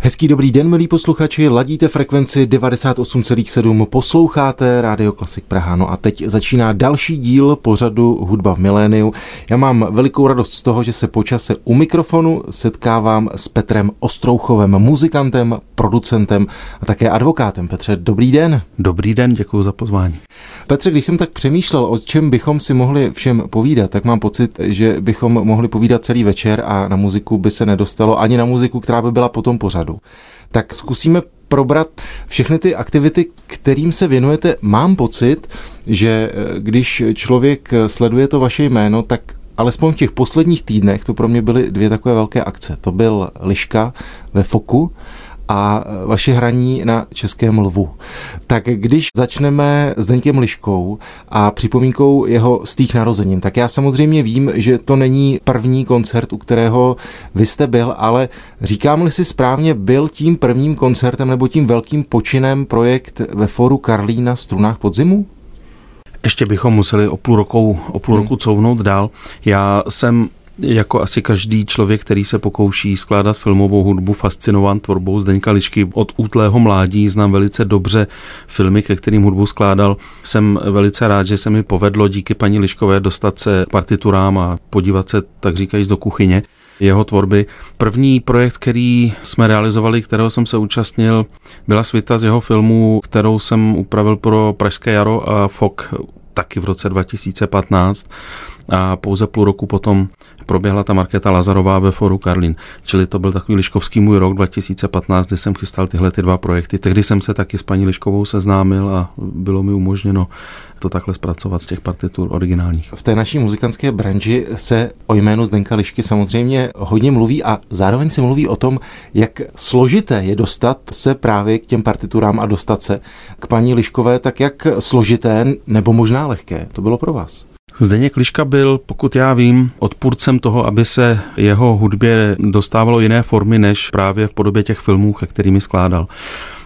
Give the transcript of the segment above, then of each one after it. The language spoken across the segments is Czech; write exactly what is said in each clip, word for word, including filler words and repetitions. Hezký dobrý den, milí posluchači, ladíte frekvenci devadesát osm celá sedm, posloucháte Radio Classic Praha. No a teď začíná další díl pořadu Hudba v miléniu. Já mám velikou radost z toho, že se po čase u mikrofonu setkávám s Petrem Ostrouchovem, muzikantem, producentem a také advokátem. Petře, dobrý den. Dobrý den, děkuji za pozvání. Petře, když jsem tak přemýšlel, o čem bychom si mohli všem povídat, tak mám pocit, že bychom mohli povídat celý večer a na muziku by se nedostalo, ani na muziku, která by byla po tom pořadu. Tak zkusíme probrat všechny ty aktivity, kterým se věnujete. Mám pocit, že když člověk sleduje to vaše jméno, tak alespoň v těch posledních týdnech to pro mě byly dvě takové velké akce. To byl Liška ve Foku a vaše hraní na Českém lvu. Tak když začneme s Zdeňkem Liškou a připomínkou jeho stých narozenin, tak já samozřejmě vím, že to není první koncert, u kterého vy jste byl, ale říkám-li si správně, byl tím prvním koncertem nebo tím velkým počinem projekt ve fóru Karlín na Strunách podzimu? Ještě bychom museli o půl roku, o půl hmm. roku couvnout dál. Já jsem jako asi každý člověk, který se pokouší skládat filmovou hudbu, fascinován tvorbou Zdeňka Lišky. Od útlého mládí znám velice dobře filmy, ke kterým hudbu skládal. Jsem velice rád, že se mi povedlo díky paní Liškové dostat se partiturám a podívat se, tak říkajíc, do kuchyně jeho tvorby. První projekt, který jsme realizovali, kterého jsem se účastnil, byla Švita z jeho filmu, kterou jsem upravil pro Pražské jaro a F O K taky v roce dva tisíce patnáct. A pouze půl roku potom proběhla ta Markéta Lazarová ve fóru Karlín. Čili to byl takový liškovský můj rok dva tisíce patnáct, kdy jsem chystal tyhle ty dva projekty. Tehdy jsem se taky s paní Liškovou seznámil a bylo mi umožněno to takhle zpracovat z těch partitur originálních. V té naší muzikantské branži se o jménu Zdenka Lišky samozřejmě hodně mluví a zároveň se mluví o tom, jak složité je dostat se právě k těm partiturám a dostat se k paní Liškové, tak jak složité nebo možná lehké to bylo pro vás? Zdeněk Liška byl, pokud já vím, odpůrcem toho, aby se jeho hudbě dostávalo jiné formy, než právě v podobě těch filmů, ke kterými skládal.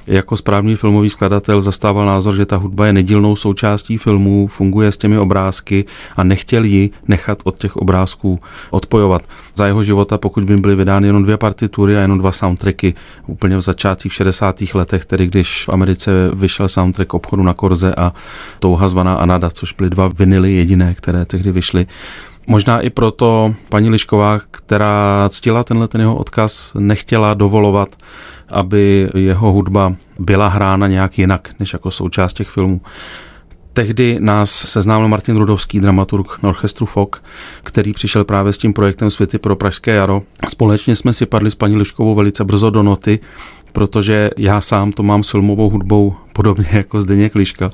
Jako správný filmový skladatel zastával názor, že ta hudba je nedílnou součástí filmů, funguje s těmi obrázky a nechtěl ji nechat od těch obrázků odpojovat. Za jeho života, pokud by byly vydány jenom dvě partitury a jenom dva soundtracky, úplně v začátcích šedesátých letech, tedy když v Americe vyšel soundtrack Obchodu na Korze a Touha zvaná Anada, což byly dva vinily jediné, které tehdy vyšly. Možná i proto paní Lišková, která ctila tenhle ten jeho odkaz, nechtěla dovolovat, aby jeho hudba byla hrána nějak jinak, než jako součást těch filmů. Tehdy nás seznámil Martin Rudovský, dramaturg na orchestru F O K, který přišel právě s tím projektem Švity pro Pražské jaro. Společně jsme si padli s paní Liškovou velice brzo do noty, protože já sám to mám s filmovou hudbou podobně jako Zdeněk Liška.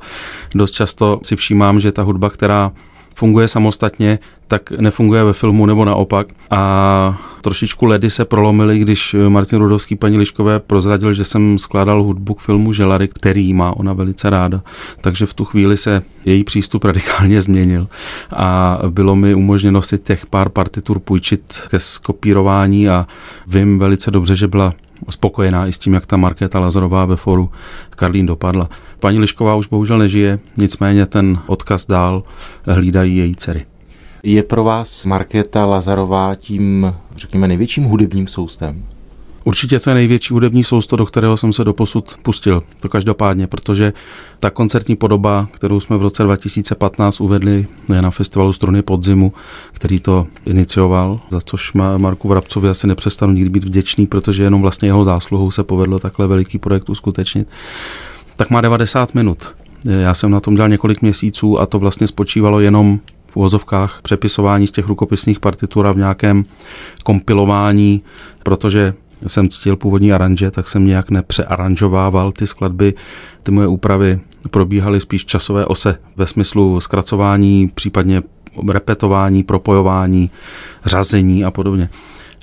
Dost často si všímám, že ta hudba, která funguje samostatně, tak nefunguje ve filmu nebo naopak. A trošičku ledy se prolomily, když Martin Rudovský paní Liškové prozradil, že jsem skládal hudbu k filmu Želary, který má ona velice ráda. Takže v tu chvíli se její přístup radikálně změnil a bylo mi umožněno si těch pár partitur půjčit ke skopírování a vím velice dobře, že byla spokojená i s tím, jak ta Markéta Lazarová ve fóru Karlín dopadla. Paní Lišková už bohužel nežije, nicméně ten odkaz dál hlídají její dcery. Je pro vás Markéta Lazarová tím, řekněme, největším hudebním soustem? Určitě to je největší hudební sousto, do kterého jsem se doposud pustil, to každopádně, protože ta koncertní podoba, kterou jsme v roce dva tisíce patnáct uvedli na festivalu Struny podzimu, který to inicioval, za což Marku Vrabcovi asi nepřestanu nikdy být vděčný, protože jenom vlastně jeho zásluhou se povedlo takhle veliký projekt uskutečnit, tak má devadesát minut. Já jsem na tom dělal několik měsíců a to vlastně spočívalo jenom v uvozovkách přepisování z těch rukopisných partitur a v nějakém kompilování, protože jsem cítil původní aranže, tak jsem nějak nepřearanžovával ty skladby. Ty moje úpravy probíhaly spíš časové ose ve smyslu zkracování, případně repetování, propojování, řazení a podobně.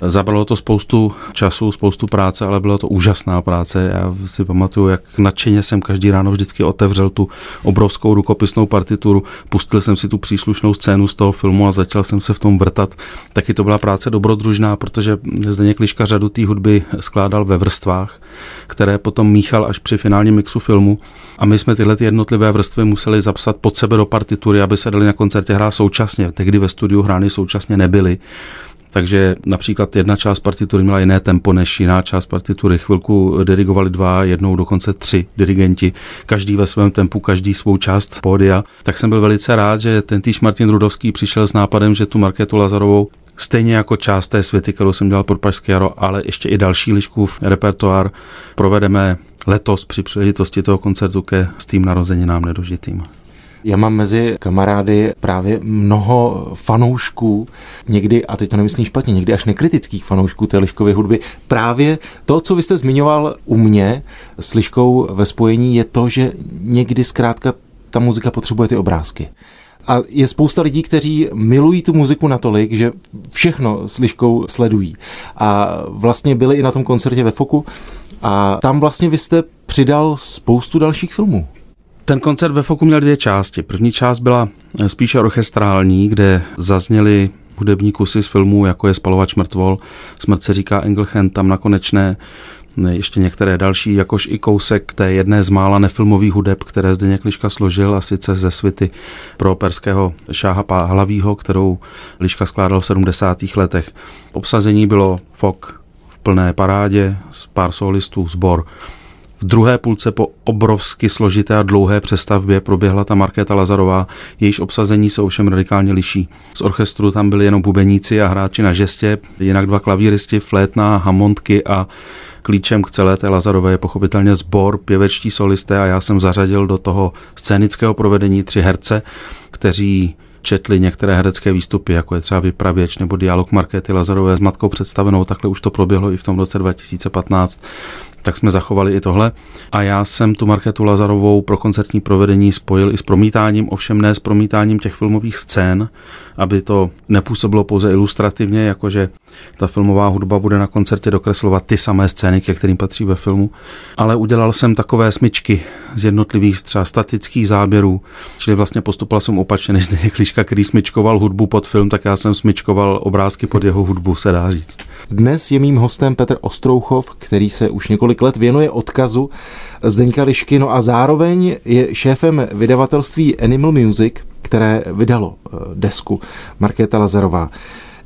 Zabralo to spoustu času, spoustu práce, ale byla to úžasná práce. Já si pamatuju, jak nadšeně jsem každý ráno vždycky otevřel tu obrovskou rukopisnou partituru, pustil jsem si tu příslušnou scénu z toho filmu a začal jsem se v tom vrtat. Taky to byla práce dobrodružná, protože Zdeněk Liška řadu té hudby skládal ve vrstvách, které potom míchal až při finálním mixu filmu. A my jsme tyhle ty jednotlivé vrstvy museli zapsat pod sebe do partitury, aby se dali na koncertě hrát současně. Tehdy ve studiu hrány současně nebyly. Takže například jedna část partitury měla jiné tempo než jiná část partitury. Chvilku dirigovali dva, jednou dokonce tři dirigenti, každý ve svém tempu, každý svou část pódia. Tak jsem byl velice rád, že tentýž Martin Rudovský přišel s nápadem, že tu Markétu Lazarovou, stejně jako část té Světy, kterou jsem dělal pod Pražské jaro, ale ještě i další Liškův repertoár provedeme letos při příležitosti toho koncertu ke s tím narozeninám nedožitým. Já mám mezi kamarády právě mnoho fanoušků, někdy, a teď to nemyslím špatně, někdy až nekritických fanoušků té Liškovy hudby. Právě to, co vy jste zmiňoval u mě s Liškou ve spojení, je to, že někdy zkrátka ta muzika potřebuje ty obrázky. A je spousta lidí, kteří milují tu muziku natolik, že všechno s Liškou sledují. A vlastně byli i na tom koncertě ve Foku a tam vlastně vy jste přidal spoustu dalších filmů. Ten koncert ve Foku měl dvě části. První část byla spíše orchestrální, kde zazněly hudební kusy z filmů, jako je Spalovač mrtvol, Smrt se říká Engelchen, Tam na konečné, ještě některé další, jakož i kousek té jedné z mála nefilmových hudeb, které Zdeněk Liška složil, a sice ze Svity pro perského Šáha Páhlavího, kterou Liška skládal v sedmdesátých letech. Obsazení bylo F O K v plné parádě, s pár solistů, sbor. V druhé půlce po obrovsky složité a dlouhé přestavbě proběhla ta Markéta Lazarová, jejíž obsazení se ovšem radikálně liší. Z orchestru tam byli jenom bubeníci a hráči na žestě, jinak dva klavíristi, flétna, hamontky a klíčem k celé té Lazarové je pochopitelně sbor, pěvečtí solisté a já jsem zařadil do toho scénického provedení tři herce, kteří četli některé herecké výstupy, jako je třeba Vypravěč nebo Dialog Markéty Lazarové s matkou představenou, takhle už to proběhlo i v tom roce dva tisíce patnáct, tak jsme zachovali i tohle. A já jsem tu Markétu Lazarovou pro koncertní provedení spojil i s promítáním, ovšem ne s promítáním těch filmových scén, aby to nepůsobilo pouze ilustrativně, jakože ta filmová hudba bude na koncertě dokreslovat ty samé scény, ke kterým patří ve filmu, ale udělal jsem takové smyčky z jednotlivých třeba statických záběrů, čili vlastně postupoval jsem opačně než Zdeněk Liška, který smyčkoval hudbu pod film, tak já jsem smyčkoval obrázky pod jeho hudbu, se dá říct. Dnes je mým hostem Petr Ostrouchov, který se už několik let věnuje odkazu Zdeňka Lišky, no a zároveň je šéfem vydavatelství Animal Music, které vydalo desku Markéta Lazarová.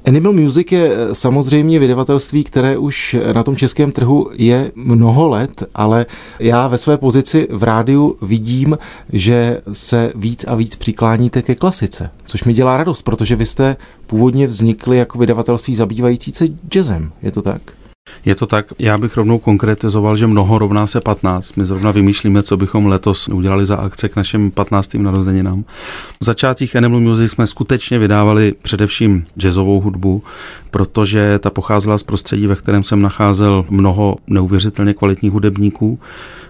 Animal Music je samozřejmě vydavatelství, které už na tom českém trhu je mnoho let, ale já ve své pozici v rádiu vidím, že se víc a víc přikláníte ke klasice, což mi dělá radost, protože vy jste původně vznikli jako vydavatelství zabývající se jazzem, je to tak? Je to tak, já bych rovnou konkretizoval, že mnoho rovná se patnáct. My zrovna vymýšlíme, co bychom letos udělali za akce k našim patnáctým narozeninám. V začátcích Animal Music jsme skutečně vydávali především jazzovou hudbu, protože ta pocházela z prostředí, ve kterém jsem nacházel mnoho neuvěřitelně kvalitních hudebníků,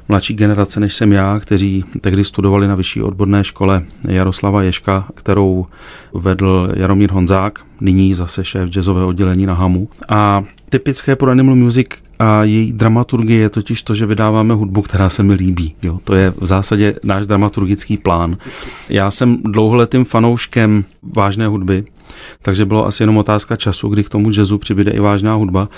mladší generace než jsem já, kteří tehdy studovali na vyšší odborné škole Jaroslava Ježka, kterou vedl Jaromír Honzák, nyní zase šéf jazzového oddělení na HAMU. A typické pro Animal Music a její dramaturgie je totiž to, že vydáváme hudbu, která se mi líbí. Jo, to je v zásadě náš dramaturgický plán. Já jsem dlouholetým fanouškem vážné hudby, takže bylo asi jenom otázka času, kdy k tomu jazzu přibyde i vážná hudba.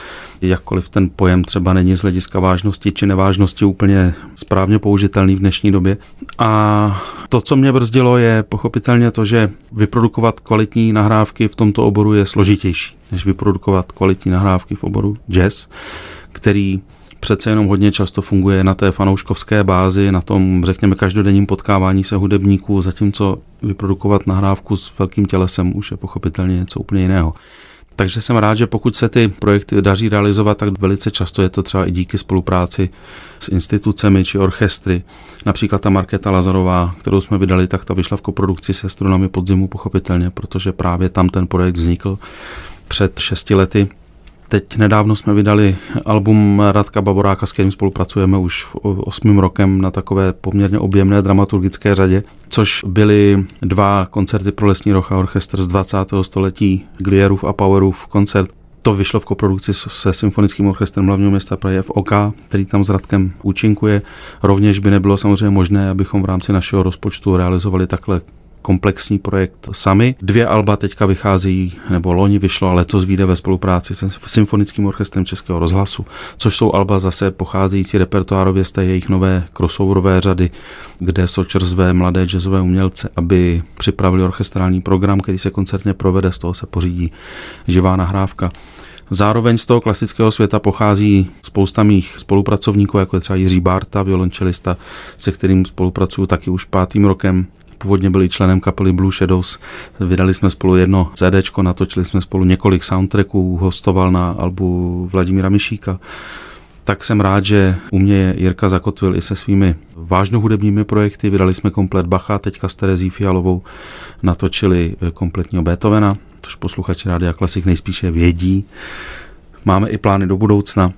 Jakkoliv ten pojem třeba není z hlediska vážnosti či nevážnosti úplně správně použitelný v dnešní době. A to, co mě brzdilo, je pochopitelně to, že vyprodukovat kvalitní nahrávky v tomto oboru je složitější, než vyprodukovat kvalitní nahrávky v oboru jazz, který přece jenom hodně často funguje na té fanouškovské bázi, na tom, řekněme, každodenním potkávání se hudebníků, zatímco vyprodukovat nahrávku s velkým tělesem už je pochopitelně něco úplně jiného. Takže jsem rád, že pokud se ty projekty daří realizovat, tak velice často je to třeba i díky spolupráci s institucemi či orchestry. Například ta Markéta Lazarová, kterou jsme vydali, tak ta vyšla v koprodukci se Strunami podzimu pochopitelně, protože právě tam ten projekt vznikl před šesti lety. Teď nedávno jsme vydali album Radka Baboráka, s kterým spolupracujeme už osmým rokem na takové poměrně objemné dramaturgické řadě, což byly dva koncerty pro Lesní roh a orchestr z dvacátého století, Glierův a Powerův koncert. To vyšlo v koprodukci se Symfonickým orchestrem hlavního města Prahy F O K, který tam s Radkem účinkuje. Rovněž by nebylo samozřejmě možné, abychom v rámci našeho rozpočtu realizovali takhle komplexní projekt sami. Dvě alba teďka vycházejí, nebo loni vyšlo a letos vyjde ve spolupráci se Symfonickým orchestrem Českého rozhlasu, což jsou alba zase pocházející repertoárově z té jejich nové crossoverové řady, kde jsou čerstvé mladé jazzové umělce, aby připravili orchestrální program, který se koncertně provede, z toho se pořídí živá nahrávka. Zároveň z toho klasického světa pochází spousta mých spolupracovníků, jako je třeba Jiří Bárta, violončelista, se kterým spolupracuju taky už pátým rokem. Původně byli členem kapely Blue Shadows, vydali jsme spolu jedno CDčko, natočili jsme spolu několik soundtracků, hostoval na albu Vladimíra Mišíka. Tak jsem rád, že u mě je Jirka zakotvil i se svými vážnohudebními projekty. Vydali jsme komplet Bacha, teďka s Terezí Fialovou natočili kompletního Beethovena, což posluchači Rádia Klasik nejspíše vědí. Máme i plány do budoucna.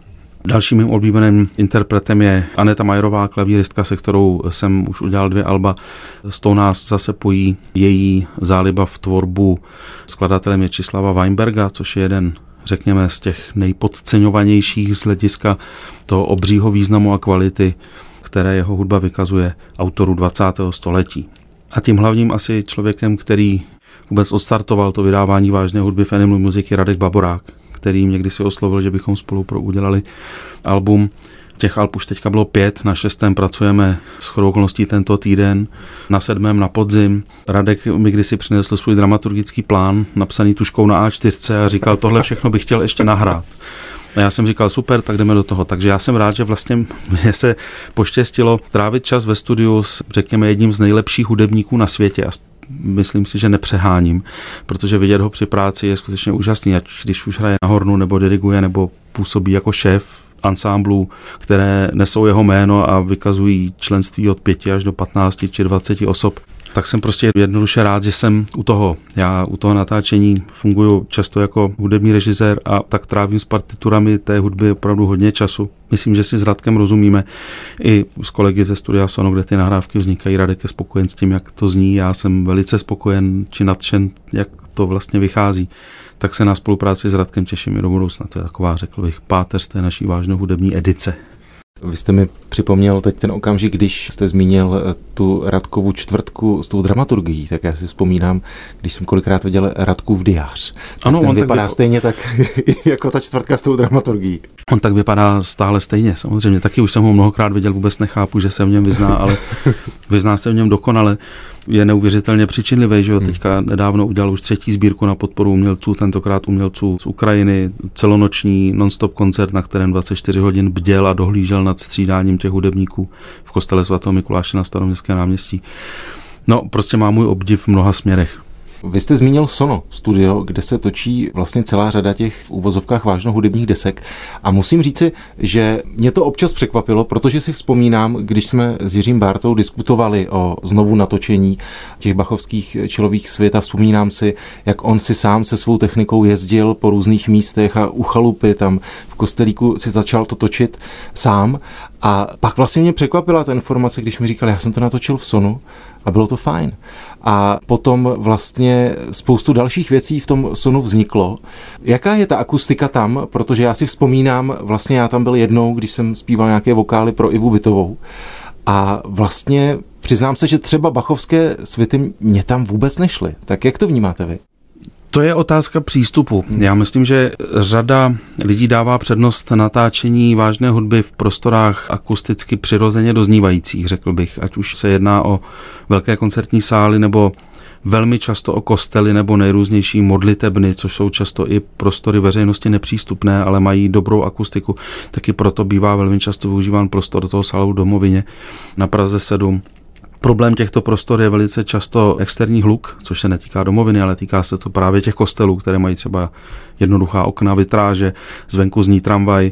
Dalším mým oblíbeným interpretem je Aneta Majerová, klavíristka, se kterou jsem už udělal dvě alba. S tou nás zase pojí její záliba v tvorbu skladatelem Mieczysława Weinberga, což je jeden, řekněme, z těch nejpodceňovanějších z hlediska toho obřího významu a kvality, které jeho hudba vykazuje, autorů dvacátého století. A tím hlavním asi člověkem, který vůbec odstartoval to vydávání vážné hudby v Animal Music, je Radek Baborák, který někdy si oslovil, že bychom spolu pro udělali album. Těch alb už teďka bylo pět, na šestém pracujeme s shodou okolností tento týden, na sedmém na podzim. Radek mi kdysi přinesl svůj dramaturgický plán, napsaný tužkou na á čtyři a říkal, tohle všechno bych chtěl ještě nahrát. A já jsem říkal, super, tak jdeme do toho. Takže já jsem rád, že vlastně mě se poštěstilo trávit čas ve studiu s, řekněme, jedním z nejlepších hudebníků na světě. Myslím si, že nepřeháním, protože vidět ho při práci je skutečně úžasný, ať když už hraje na hornu, nebo diriguje, nebo působí jako šéf ansámblů, které nesou jeho jméno a vykazují členství od pěti až do patnácti či dvaceti osob. Tak jsem prostě jednoduše rád, že jsem u toho. Já u toho natáčení funguji často jako hudební režisér a tak trávím s partiturami té hudby opravdu hodně času. Myslím, že si s Radkem rozumíme i s kolegy ze studia Sono, kde ty nahrávky vznikají. Radek je spokojen s tím, jak to zní. Já jsem velice spokojen či nadšen, jak to vlastně vychází. Tak se na spolupráci s Radkem těším i do budoucna. To je taková, řekl bych, páteř té naší vážnou hudební edice. Vy jste mi připomněl teď ten okamžik, když jste zmínil tu Radkovu čtvrtku s tou dramaturgií, tak já si vzpomínám, když jsem kolikrát viděl Radkův diář. Tak ano, ten on vypadá tak stejně tak, jako ta čtvrtka s tou dramaturgií. On tak vypadá stále stejně, samozřejmě. Taky už jsem ho mnohokrát viděl, vůbec nechápu, že se v něm vyzná, ale vyzná se v něm dokonale. Je neuvěřitelně přičinlivý, že jo, teďka nedávno udělal už třetí sbírku na podporu umělců, tentokrát umělců z Ukrajiny, celonoční non-stop koncert, na kterém dvacet čtyři hodin bděl a dohlížel nad střídáním těch hudebníků v kostele svatého Mikuláše na Staroměstském náměstí. No, prostě má můj obdiv v mnoha směrech. Vy jste zmínil Sono studio, kde se točí vlastně celá řada těch v uvozovkách vážno hudebních desek a musím říci, že mě to občas překvapilo, protože si vzpomínám, když jsme s Jiřím Bártou diskutovali o znovu natočení těch bachovských Čilových svět a vzpomínám si, jak on si sám se svou technikou jezdil po různých místech a u chalupy tam v Kostelíku si začal to točit sám a pak vlastně mě překvapila ta informace, když mi říkal, já jsem to natočil v Sonu a bylo to fajn. A potom vlastně spoustu dalších věcí v tom Sonu vzniklo. Jaká je ta akustika tam? Protože já si vzpomínám, vlastně já tam byl jednou, když jsem zpíval nějaké vokály pro Ivu Bittovou. A vlastně přiznám se, že třeba bachovské svity mě tam vůbec nešly. Tak jak to vnímáte vy? To je otázka přístupu. Já myslím, že řada lidí dává přednost natáčení vážné hudby v prostorách akusticky přirozeně doznívajících, řekl bych. Ať už se jedná o velké koncertní sály nebo velmi často o kostely nebo nejrůznější modlitebny, což jsou často i prostory veřejnosti nepřístupné, ale mají dobrou akustiku. Taky proto bývá velmi často využíván prostor do toho sálu v Domovině na Praze sedm. Problém těchto prostor je velice často externí hluk, což se netýká Domoviny, ale týká se to právě těch kostelů, které mají třeba jednoduchá okna, vitráže, zvenku zní tramvaj,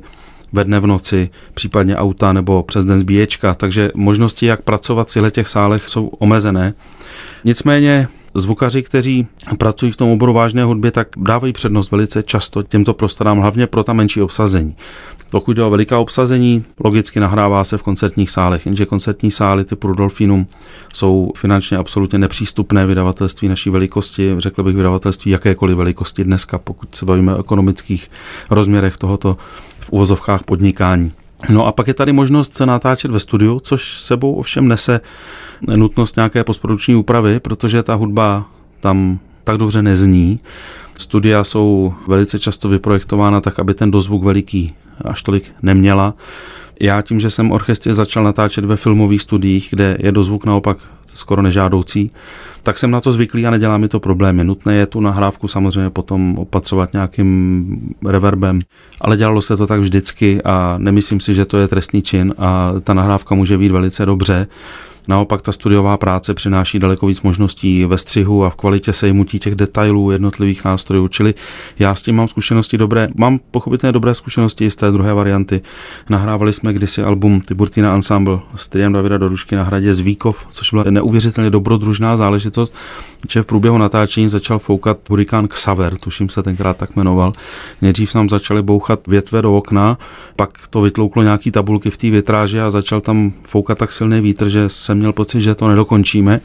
ve dne v noci, případně auta nebo přes den zbíječka, takže možnosti, jak pracovat v těch sálech, jsou omezené. Nicméně zvukaři, kteří pracují v tom oboru vážné hudby, tak dávají přednost velice často těmto prostorám, hlavně pro ta menší obsazení. Pokud jde o veliká obsazení, logicky nahrává se v koncertních sálech, jenže koncertní sály typu Rudolfinum jsou finančně absolutně nepřístupné vydavatelství naší velikosti, řekl bych vydavatelství jakékoliv velikosti dneska, pokud se bavíme o ekonomických rozměrech tohoto v uvozovkách podnikání. No a pak je tady možnost se natáčet ve studiu, což sebou ovšem nese nutnost nějaké postprodukční úpravy, protože ta hudba tam tak dobře nezní. Studia jsou velice často vyprojektována tak, aby ten dozvuk veliký až tolik neměla. Já tím, že jsem orchestr začal natáčet ve filmových studiích, kde je dozvuk naopak skoro nežádoucí, tak jsem na to zvyklý a nedělá mi to problémy. Nutné je tu nahrávku samozřejmě potom opatřovat nějakým reverbem, ale dělalo se to tak vždycky a nemyslím si, že to je trestný čin a ta nahrávka může být velice dobře. Naopak ta studiová práce přináší daleko víc možností ve střihu a v kvalitě sejmutí těch detailů jednotlivých nástrojů, čili já s tím mám zkušenosti dobré, mám pochopitelně dobré zkušenosti z té druhé varianty. Nahrávali jsme kdysi album Tiburtina Ensemble s triem Davida Dorušky na hradě Zvíkov, což byla neuvěřitelně dobrodružná záležitost, že v průběhu natáčení začal foukat hurikán Xaver, tuším se tenkrát tak jmenoval. Nejdřív nám začaly bouchat větve do okna, pak to vytlouklo nějaký tabulky v té větráži a začal tam foukat tak silný vítr, že se měl pocit, že to nedokončíme.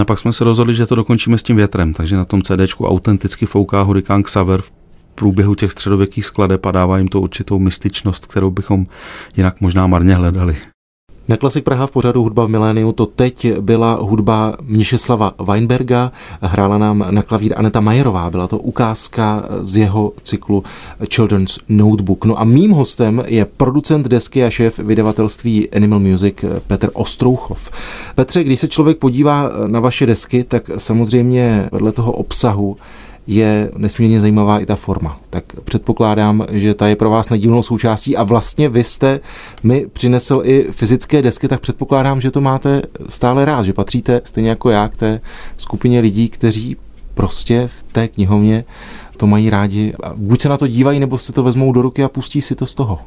A pak jsme se rozhodli, že to dokončíme s tím větrem, takže na tom CDčku autenticky fouká hurikán Xaver v průběhu těch středověkých skladeb a dává jim to určitou mystičnost, kterou bychom jinak možná marně hledali. Na Classic Praha v pořadu Hudba v miléniu to teď byla hudba Mieczysława Weinberga, hrála nám na klavír Aneta Majerová, byla to ukázka z jeho cyklu Children's Notebook. No a mým hostem je producent desky a šéf vydavatelství Animal Music Petr Ostrouchov. Petře, když se člověk podívá na vaše desky, tak samozřejmě vedle toho obsahu je nesmírně zajímavá i ta forma. Tak předpokládám, že ta je pro vás nedílnou součástí a vlastně vy jste mi přinesl i fyzické desky, tak předpokládám, že to máte stále rád, že patříte stejně jako já k té skupině lidí, kteří prostě v té knihovně to mají rádi. A buď se na to dívají, nebo si to vezmou do ruky a pustí si to z toho.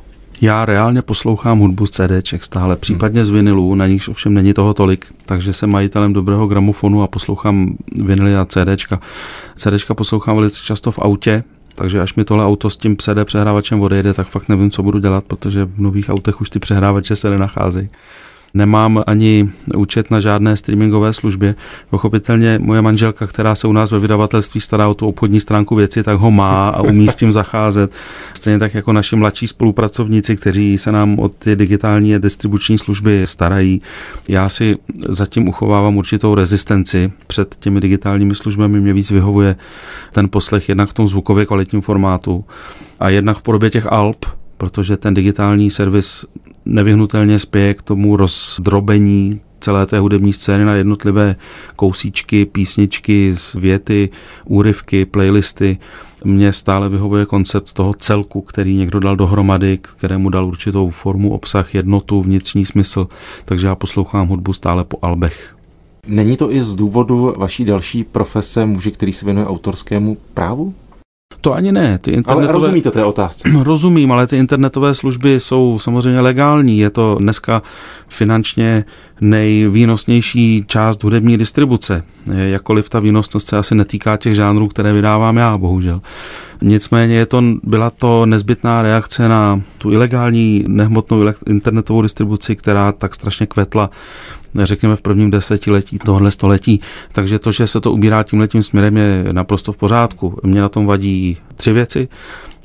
Já reálně poslouchám hudbu z CDček stále, případně z vinilů, na nichž ovšem není toho tolik, takže jsem majitelem dobrého gramofonu a poslouchám vinily a CDčka. CDčka poslouchám velice často v autě, takže až mi tohle auto s tím C D přehrávačem odejde, tak fakt nevím, co budu dělat, protože v nových autech už ty přehrávače se nenacházejí. Nemám ani účet na žádné streamingové službě. Pochopitelně moje manželka, která se u nás ve vydavatelství stará o tu obchodní stránku věci, tak ho má a umí s tím zacházet. Stejně tak jako naši mladší spolupracovníci, kteří se nám o ty digitální distribuční služby starají. Já si zatím uchovávám určitou rezistenci před těmi digitálními službami. Mě víc vyhovuje ten poslech jednak v tom zvukově kvalitním formátu a jednak v podobě těch alb, protože ten digitální servis nevyhnutelně spěje k tomu rozdrobení celé té hudební scény na jednotlivé kousíčky, písničky, věty, úryvky, playlisty. Mně stále vyhovuje koncept toho celku, který někdo dal dohromady, kterému dal určitou formu, obsah, jednotu, vnitřní smysl, takže já poslouchám hudbu stále po albech. Není to i z důvodu vaší další profese muže, který se věnuje autorskému právu? To ani ne. Ty internetové... Ale rozumíte té otázce? Rozumím, ale ty internetové služby jsou samozřejmě legální. Je to dneska finančně nejvýnosnější část hudební distribuce. Jakkoliv ta výnosnost se asi netýká těch žánrů, které vydávám já, bohužel. Nicméně je to, byla to nezbytná reakce na tu ilegální nehmotnou internetovou distribuci, která tak strašně kvetla, řekněme v prvním desetiletí tohle století. Takže to, že se to ubírá tímhletím směrem, je naprosto v pořádku. Mě na tom vadí tři věci.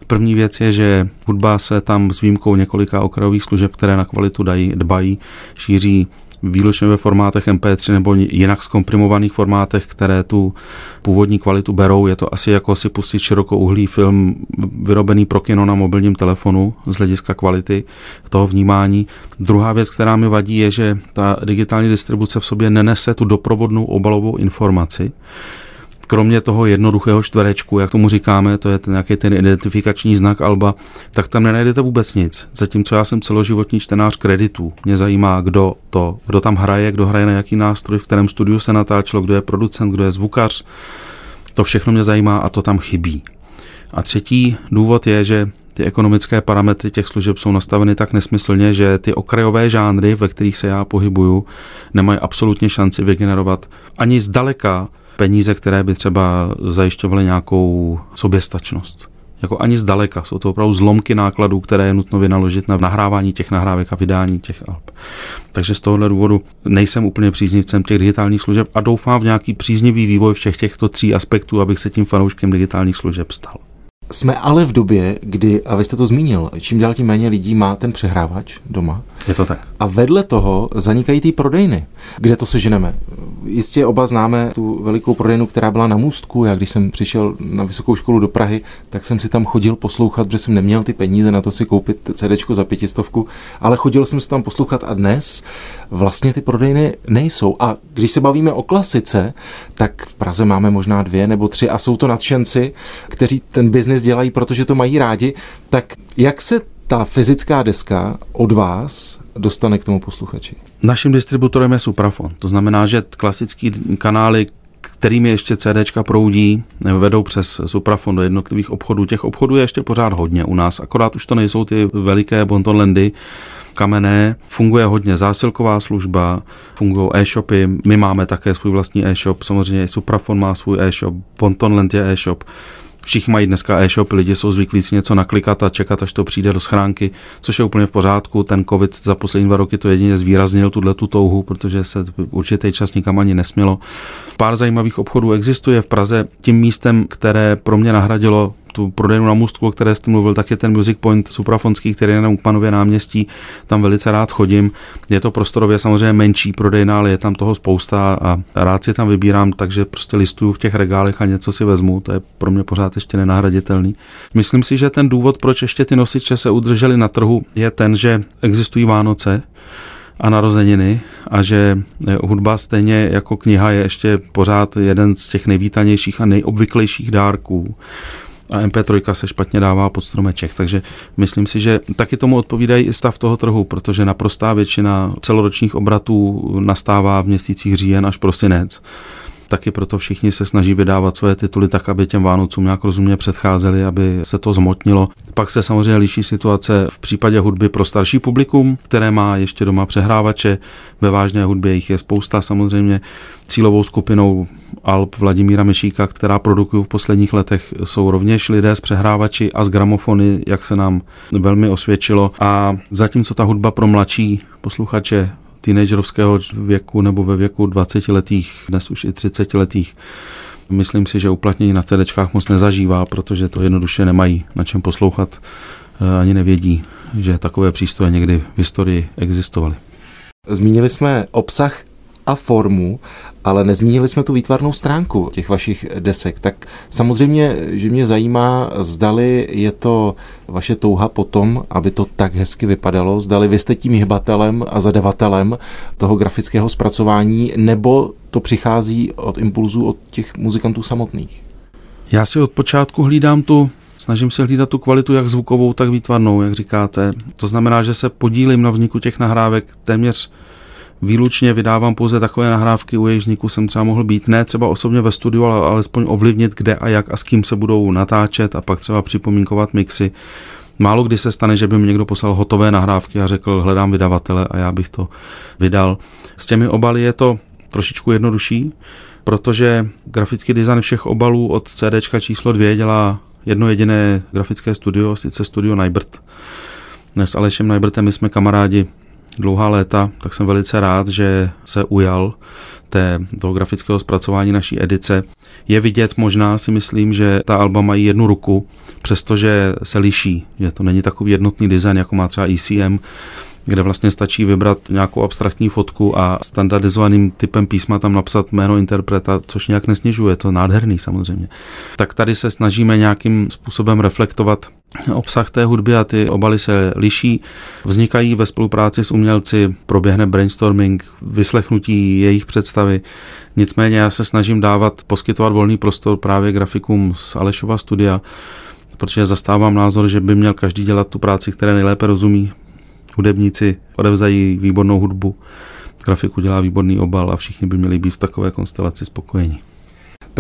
První věc je, že hudba se tam s výjimkou několika okrajových služeb, které na kvalitu dají, dbají, šíří výlučně ve formátech em pé tři nebo jinak zkomprimovaných formátech, které tu původní kvalitu berou. Je to asi jako si pustit širokouhlý film vyrobený pro kino na mobilním telefonu z hlediska kvality toho vnímání. Druhá věc, která mi vadí, je, že ta digitální distribuce v sobě nenese tu doprovodnou obalovou informaci. Kromě toho jednoduchého čtverečku, jak tomu říkáme, to je ten, nějaký ten identifikační znak alba, tak tam nenajdete vůbec nic. Zatímco já jsem celoživotní čtenář kreditů. Mě zajímá, kdo to, kdo tam hraje, kdo hraje na jaký nástroj, v kterém studiu se natáčelo, kdo je producent, kdo je zvukař. To všechno mě zajímá a to tam chybí. A třetí důvod je, že ty ekonomické parametry těch služeb jsou nastaveny tak nesmyslně, že ty okrajové žánry, ve kterých se já pohybuju, nemají absolutně šanci vygenerovat ani zdaleka peníze, které by třeba zajišťovaly nějakou soběstačnost. jako ani zdaleka. Jsou to opravdu zlomky nákladů, které je nutno vynaložit na nahrávání těch nahrávek a vydání těch alb. Takže z tohohle důvodu nejsem úplně příznivcem těch digitálních služeb a doufám v nějaký příznivý vývoj všech těchto tří aspektů, abych se tím fanouškem digitálních služeb stal. Jsme ale v době, kdy, a vy jste to zmínil, čím dál tím méně lidí má ten přehrávač doma. Je to tak. A vedle toho zanikají ty prodejny. Kde to seženeme? Jistě oba známe tu velikou prodejnu, která byla na Můstku. Já když jsem přišel na vysokou školu do Prahy, tak jsem si tam chodil poslouchat, protože jsem neměl ty peníze na to si koupit CDčko za pětistovku, ale chodil jsem se tam poslouchat a dnes vlastně ty prodejny nejsou. A když se bavíme o klasice, tak v Praze máme možná dvě nebo tři a jsou to nadšenci, kteří ten biznis dělají, protože to mají rádi, tak jak se ta fyzická deska od vás dostane k tomu posluchači? Naším distributorem je Supraphon, to znamená, že klasický kanály, kterými ještě CDčka proudí, vedou přes Supraphon do jednotlivých obchodů. Těch obchodů je ještě pořád hodně u nás, akorát už to nejsou ty veliké bontonlandy, kamenné, funguje hodně zásilková služba, fungují e-shopy, my máme také svůj vlastní e-shop, samozřejmě Supraphon má svůj e-shop, Bontonland je e-shop, všichni mají dneska e-shop, lidi jsou zvyklí si něco naklikat a čekat, až to přijde do schránky, což je úplně v pořádku. Ten covid za poslední dva roky to jedině zvýraznil tuhletu touhu, protože se určitý čas nikam ani nesmělo. Pár zajímavých obchodů existuje v Praze. Tím místem, které pro mě nahradilo tu prodejnu na Můstku, o které jste mluvil, tak je ten Music Point Suprafonský, který je na Ukmanově náměstí, tam velice rád chodím. Je to prostorově samozřejmě menší prodejna, ale je tam toho spousta a rád si tam vybírám, takže prostě listuju v těch regálech a něco si vezmu, to je pro mě pořád ještě nenahraditelný. Myslím si, že ten důvod, proč ještě ty nosiče se udržely na trhu, je ten, že existují Vánoce a narozeniny a že hudba stejně jako kniha je ještě pořád jeden z těch nejvítanějších a nejobvyklejších dárků. A em pé tři se špatně dává pod stromeček, takže myslím si, že taky tomu odpovídají i stav toho trhu, protože naprostá většina celoročních obratů nastává v měsících říjen až prosinec. Taky proto všichni se snaží vydávat svoje tituly tak, aby těm Vánocům nějak rozumně předcházeli, aby se to zmotnilo. Pak se samozřejmě liší situace v případě hudby pro starší publikum, které má ještě doma přehrávače. Ve vážné hudbě jich je spousta, samozřejmě cílovou skupinou alb Vladimíra Mišíka, která produkují v posledních letech, jsou rovněž lidé z přehrávači a z gramofony, jak se nám velmi osvědčilo. A zatímco ta hudba pro mladší posluchače teenagerovského věku nebo ve věku dvacetiletých, dnes už i třicetiletých, myslím si, že uplatnění na CDčkách moc nezažívá, protože to jednoduše nemají na čem poslouchat, ani nevědí, že takové přístroje někdy v historii existovaly. Zmínili jsme obsah a formu, ale nezmínili jsme tu výtvarnou stránku těch vašich desek. Tak samozřejmě, že mě zajímá, zdali je to vaše touha potom, aby to tak hezky vypadalo, zdali vy jste tím hybatelem a zadavatelem toho grafického zpracování, nebo to přichází od impulzů od těch muzikantů samotných? Já si od počátku hlídám tu Snažím se hlídat tu kvalitu jak zvukovou, tak výtvarnou, jak říkáte. To znamená, že se podílím na vzniku těch nahrávek téměř výlučně, vydávám pouze takové nahrávky, u jejich vzniku jsem třeba mohl být, ne třeba osobně ve studiu, ale alespoň ovlivnit, kde a jak a s kým se budou natáčet a pak třeba připomínkovat mixy. Málo kdy se stane, že by mi někdo poslal hotové nahrávky a řekl, hledám vydavatele a já bych to vydal. S těmi obaly je to trošičku jednodušší, protože grafický design všech obalů od CDčka číslo dvě dělá jedno jediné grafické studio, sice studio Najbrd. S Alešem Najbrtem my jsme kamarádi dlouhá léta, tak jsem velice rád, že se ujal té, toho grafického zpracování naší edice. Je vidět možná, si myslím, že ta alba mají jednu ruku, přestože se liší, že to není takový jednotný design, jako má třeba í cé em, kde vlastně stačí vybrat nějakou abstraktní fotku a standardizovaným typem písma tam napsat jméno interpreta, což nějak nesnižuje, to je nádherný samozřejmě. Tak tady se snažíme nějakým způsobem reflektovat obsah té hudby a ty obaly se liší, vznikají ve spolupráci s umělci, proběhne brainstorming, vyslechnutí jejich představy. Nicméně já se snažím dávat, poskytovat volný prostor právě grafikům z Alešova studia, protože zastávám názor, že by měl každý dělat tu práci, které nejlépe rozumí. Hudebníci odevzdají výbornou hudbu, grafik udělá výborný obal a všichni by měli být v takové konstelaci spokojení.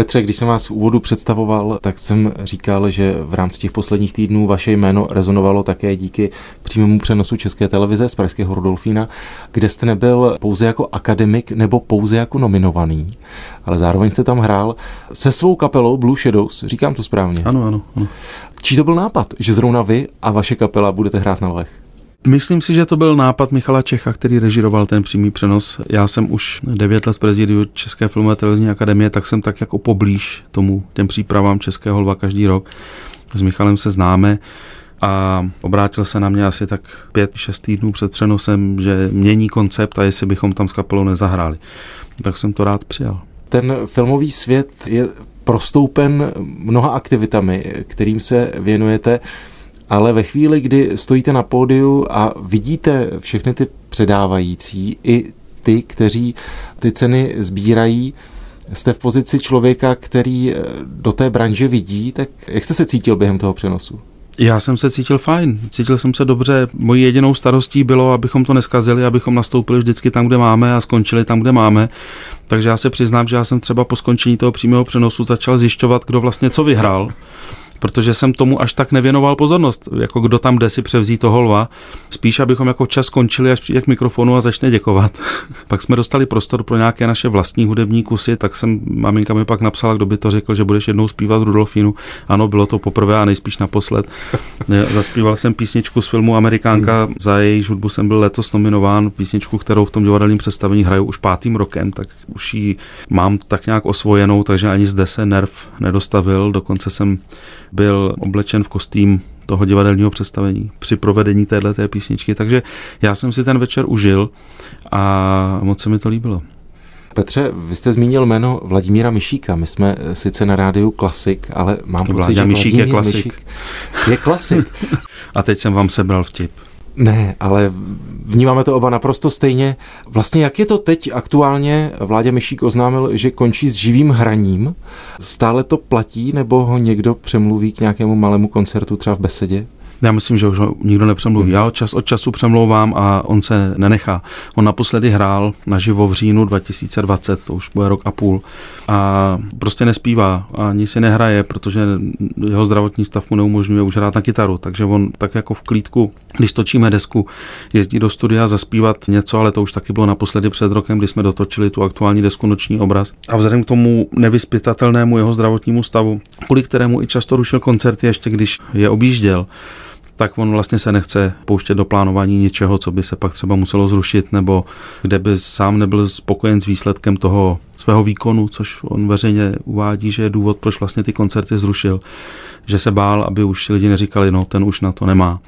Petře, když jsem vás v úvodu představoval, tak jsem říkal, že v rámci těch posledních týdnů vaše jméno rezonovalo také díky přímému přenosu České televize z pražského Rudolfína, kde jste nebyl pouze jako akademik nebo pouze jako nominovaný, ale zároveň jste tam hrál se svou kapelou Blue Shadows, říkám to správně. Ano, ano, ano. Čí to byl nápad, že zrovna vy a vaše kapela budete hrát na lvech? Myslím si, že to byl nápad Michala Čecha, který režíroval ten přímý přenos. Já jsem už devět let v prezidiu České filmové televizní akademie, tak jsem tak jako poblíž tomu, těm přípravám Českého lva každý rok. S Michalem se známe a obrátil se na mě asi tak pět, šest týdnů před přenosem, že mění koncept a jestli bychom tam s kapelou nezahráli. Tak jsem to rád přijal. Ten filmový svět je prostoupen mnoha aktivitami, kterým se věnujete, ale ve chvíli, kdy stojíte na pódiu a vidíte všechny ty předávající, i ty, kteří ty ceny sbírají, jste v pozici člověka, který do té branže vidí, tak jak jste se cítil během toho přenosu? Já jsem se cítil fajn, cítil jsem se dobře. Mojí jedinou starostí bylo, abychom to neskazili, abychom nastoupili vždycky tam, kde máme a skončili tam, kde máme. Takže já se přiznám, že já jsem třeba po skončení toho přímého přenosu začal zjišťovat, kdo vlastně co vyhrál, protože jsem tomu až tak nevěnoval pozornost, jako kdo tam jde si převzít toho lva. Spíš, abychom jako včas skončili, až přijde k mikrofonu a začne děkovat. Pak jsme dostali prostor pro nějaké naše vlastní hudební kusy, tak jsem, maminka mi pak napsala, kdo by to řekl, že budeš jednou zpívat z Rudolfínu. Ano, bylo to poprvé a nejspíš naposled. Zaspíval jsem písničku z filmu Amerikánka, hmm. za její hudbu jsem byl letos nominován, písničku, kterou v tom divadelním představení hraju už pátým rokem, tak už ji mám tak nějak osvojenou, takže ani zde se nerv nedostavil, dokonce jsem byl oblečen v kostým toho divadelního představení při provedení téhleté písničky, takže já jsem si ten večer užil a moc se mi to líbilo. Petře, vy jste zmínil jméno Vladimíra Mišíka, my jsme sice na rádiu Klasik, ale mám to pocit, že Mišík je klasik. Mišík je klasik. A teď jsem vám sebral vtip. Ne, ale vnímáme to oba naprosto stejně. Vlastně jak je to teď aktuálně? Vláďa Mišík oznámil, že končí s živým hraním. Stále to platí, nebo ho někdo přemluví k nějakému malému koncertu třeba v Besedě? Já myslím, že už ho nikdo nepřemluví. Já čas od času přemlouvám a on se nenechá. On naposledy hrál naživo v říjnu dva tisíce dvacet, to už bude rok a půl. A prostě nespívá, ani si nehraje, protože jeho zdravotní stav mu neumožňuje už hrát na kytaru. Takže on tak jako v klídku, když točíme desku, jezdí do studia zaspívat něco, ale to už taky bylo naposledy před rokem, kdy jsme dotočili tu aktuální desku Noční obraz. A vzhledem k tomu nevyzpytatelnému jeho zdravotnímu stavu, kvůli kterému i často rušil koncerty, ještě když je objížděl, tak on vlastně se nechce pouštět do plánování něčeho, co by se pak třeba muselo zrušit, nebo kde by sám nebyl spokojen s výsledkem toho svého výkonu, což on veřejně uvádí, že je důvod, proč vlastně ty koncerty zrušil, že se bál, aby už lidi neříkali, no ten už na to nemá,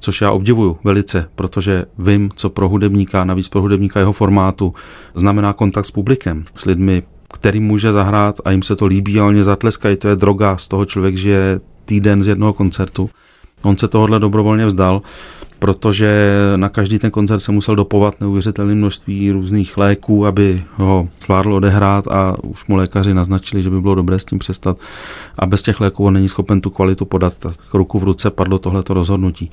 což já obdivuju velice, protože vím, co pro hudebníka, navíc pro hudebníka jeho formátu, znamená kontakt s publikem, s lidmi, kterým může zahrát a jim se to líbí, ale mě zatleskají, to je droga, z toho člověk žije týden z jednoho koncertu. On se tohohle dobrovolně vzdal, protože na každý ten koncert se musel dopovat neuvěřitelné množství různých léků, aby ho zvládl odehrát a už mu lékaři naznačili, že by bylo dobré s tím přestat. A bez těch léků on není schopen tu kvalitu podat. Tak ruku v ruce padlo tohleto rozhodnutí.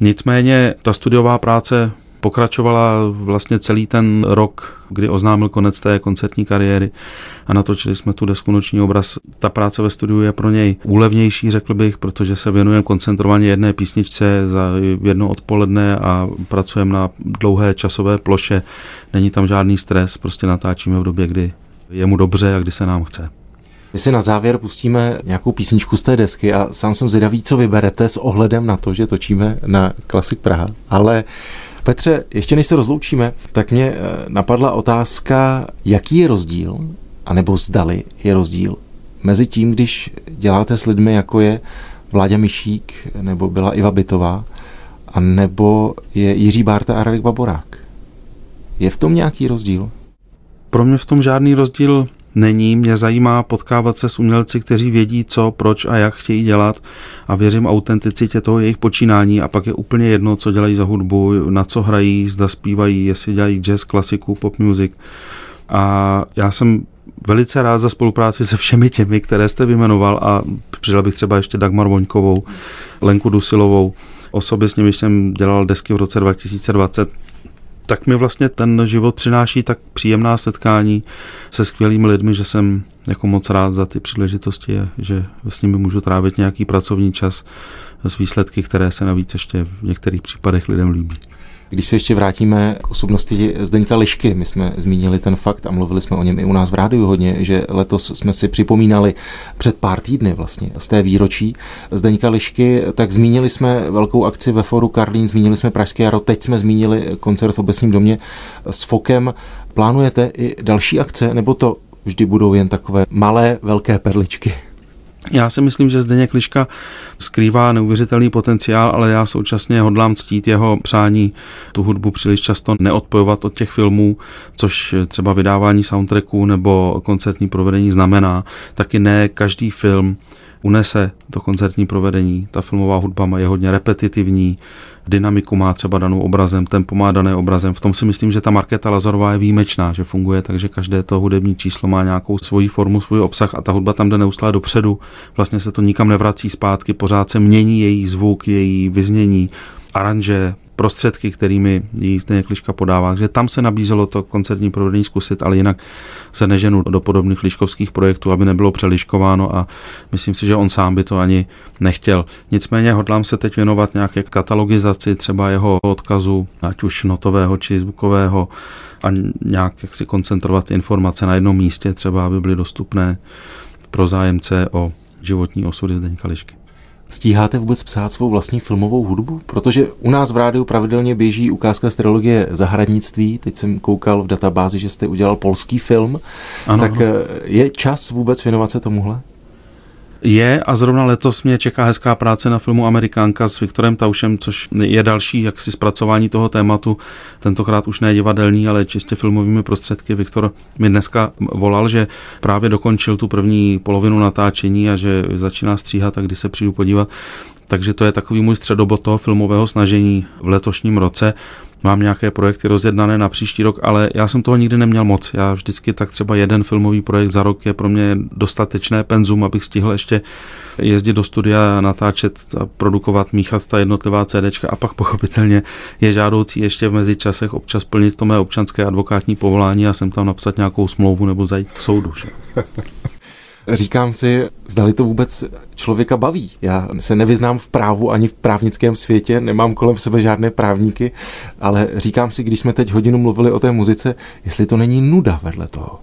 Nicméně ta studiová práce pokračovala vlastně celý ten rok, kdy oznámil konec té koncertní kariéry a natočili jsme tu desku Noční obraz. Ta práce ve studiu je pro něj úlevnější, řekl bych, protože se věnujeme koncentrovaně jedné písničce za jedno odpoledne a pracujeme na dlouhé časové ploše. Není tam žádný stres, prostě natáčíme v době, kdy je mu dobře a kdy se nám chce. My si na závěr pustíme nějakou písničku z té desky a sám jsem zvědavý, co vyberete s ohledem na to, že točíme na Classic Praha, ale Petře, ještě než se rozloučíme, tak mě napadla otázka, jaký je rozdíl, anebo zdali je rozdíl mezi tím, když děláte s lidmi, jako je Vláďa Mišík, nebo byla Iva Bittová, a nebo je Jiří Bárta a Radek Baborák. Je v tom nějaký rozdíl? Pro mě v tom žádný rozdíl není. Mě zajímá potkávat se s umělci, kteří vědí, co, proč a jak chtějí dělat a věřím autenticitě toho jejich počínání a pak je úplně jedno, co dělají za hudbu, na co hrají, zda zpívají, jestli dělají jazz, klasiku, pop music. A já jsem velice rád za spolupráci se všemi těmi, které jste vyjmenoval a přidal bych třeba ještě Dagmar Voňkovou, Lenku Dusilovou, osoby, s nimiž jsem dělal desky v roce dva tisíce dvacet. tak mi vlastně ten život přináší tak příjemná setkání se skvělými lidmi, že jsem jako moc rád za ty příležitosti, že s nimi můžu trávit nějaký pracovní čas s výsledky, které se navíc ještě v některých případech lidem líbí. Když se ještě vrátíme k osobnosti Zdeňka Lišky, my jsme zmínili ten fakt a mluvili jsme o něm i u nás v rádiu hodně, že letos jsme si připomínali před pár týdny vlastně z té výročí Zdeňka Lišky, tak zmínili jsme velkou akci ve Fóru Karlín, zmínili jsme Pražské jaro, teď jsme zmínili koncert v Obecním domě s Fokem. Plánujete i další akce, nebo to vždy budou jen takové malé, velké perličky? Já si myslím, že Zdeněk Liška skrývá neuvěřitelný potenciál, ale já současně hodlám ctít jeho přání tu hudbu příliš často neodpojovat od těch filmů, což třeba vydávání soundtracků nebo koncertní provedení znamená. Taky ne každý film unese to koncertní provedení. Ta filmová hudba je hodně repetitivní, dynamiku má třeba danou obrazem, tempo má dané obrazem. V tom si myslím, že ta Markéta Lazarová je výjimečná, že funguje, takže každé to hudební číslo má nějakou svoji formu, svůj obsah a ta hudba tam jde neustále dopředu. Vlastně se to nikam nevrací zpátky, pořád se mění její zvuk, její vyznění, aranže, prostředky, kterými jí Zdeněk Liška podává. Takže tam se nabízelo to koncertní provedení zkusit, ale jinak se neženu do podobných liškovských projektů, aby nebylo přeliškováno a myslím si, že on sám by to ani nechtěl. Nicméně hodlám se teď věnovat nějaké katalogizaci třeba jeho odkazu, ať už notového či zvukového, a nějak jak si koncentrovat informace na jednom místě, třeba aby byly dostupné pro zájemce o životní osudy Zdeňka Lišky. Stíháte vůbec psát svou vlastní filmovou hudbu? Protože u nás v rádiu pravidelně běží ukázka z trilogie Zahradnictví. Teď jsem koukal v databázi, že jste udělal polský film. Ano, tak ano. Je čas vůbec věnovat se tomuhle? Je a zrovna letos mě čeká hezká práce na filmu Amerikánka s Viktorem Taušem, což je další jaksi zpracování toho tématu, tentokrát už ne divadelní, ale čistě filmovými prostředky. Viktor mi dneska volal, že právě dokončil tu první polovinu natáčení a že začíná stříhat a kdy se přijdu podívat. Takže to je takový můj středobod toho filmového snažení v letošním roce. Mám nějaké projekty rozjednané na příští rok, ale já jsem toho nikdy neměl moc. Já vždycky tak třeba jeden filmový projekt za rok je pro mě dostatečné penzum, abych stihl ještě jezdit do studia, natáčet a produkovat, míchat ta jednotlivá CDčka a pak pochopitelně je žádoucí ještě v mezičasech občas plnit to mé občanské advokátní povolání a jsem tam napsat nějakou smlouvu nebo zajít k soudu. Že? Říkám si, zdali to vůbec člověka baví. Já se nevyznám v právu ani v právnickém světě, nemám kolem sebe žádné právníky, ale říkám si, když jsme teď hodinu mluvili o té muzice, jestli to není nuda vedle toho.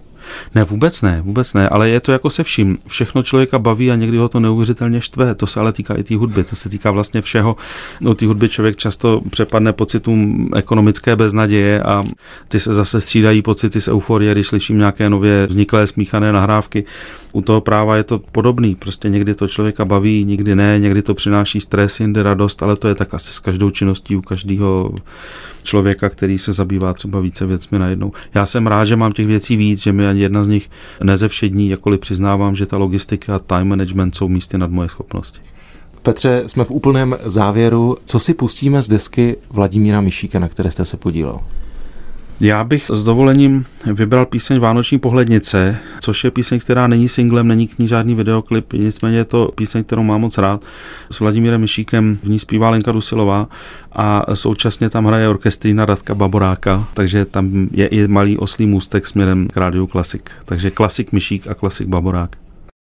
Ne, vůbec ne, vůbec ne, ale je to jako se vším. Všechno člověka baví a někdy ho to neuvěřitelně štve. To se ale týká i té hudby, to se týká vlastně všeho. No, té hudby člověk často přepadne pocitům ekonomické beznaděje a ty se zase střídají pocity z euforie, když slyším nějaké nově vzniklé smíchané nahrávky. U toho práva je to podobný, prostě někdy to člověka baví, nikdy ne, někdy to přináší stres, jindy radost, ale to je tak asi s každou činností u každého člověka, který se zabývá třeba více věcmi najednou. Já jsem rád, že mám těch věcí víc, že mi ani jedna z nich nezevšední, jakkoliv přiznávám, že ta logistika a time management jsou místy nad moje schopnosti. Petře, jsme v úplném závěru. Co si pustíme z desky Vladimíra Mišíka, na které jste se podílel? Já bych s dovolením vybral píseň Vánoční pohlednice, což je píseň, která není singlem, není k ní žádný videoklip, nicméně je to píseň, kterou mám moc rád. S Vladimírem Mišíkem v ní zpívá Lenka Dusilová a současně tam hraje orkestrína Radka Baboráka, takže tam je i malý oslý můstek směrem k rádiu Classic. Takže Classic Mišík a Classic Baborák.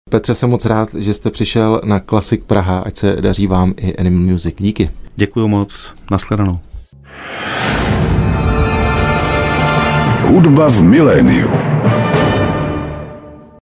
Petře, jsem moc rád, že jste přišel na Classic Praha, ať se daří vám i Animal Music. Díky. Děkuju moc, nashledanou. Hudba v miléniu.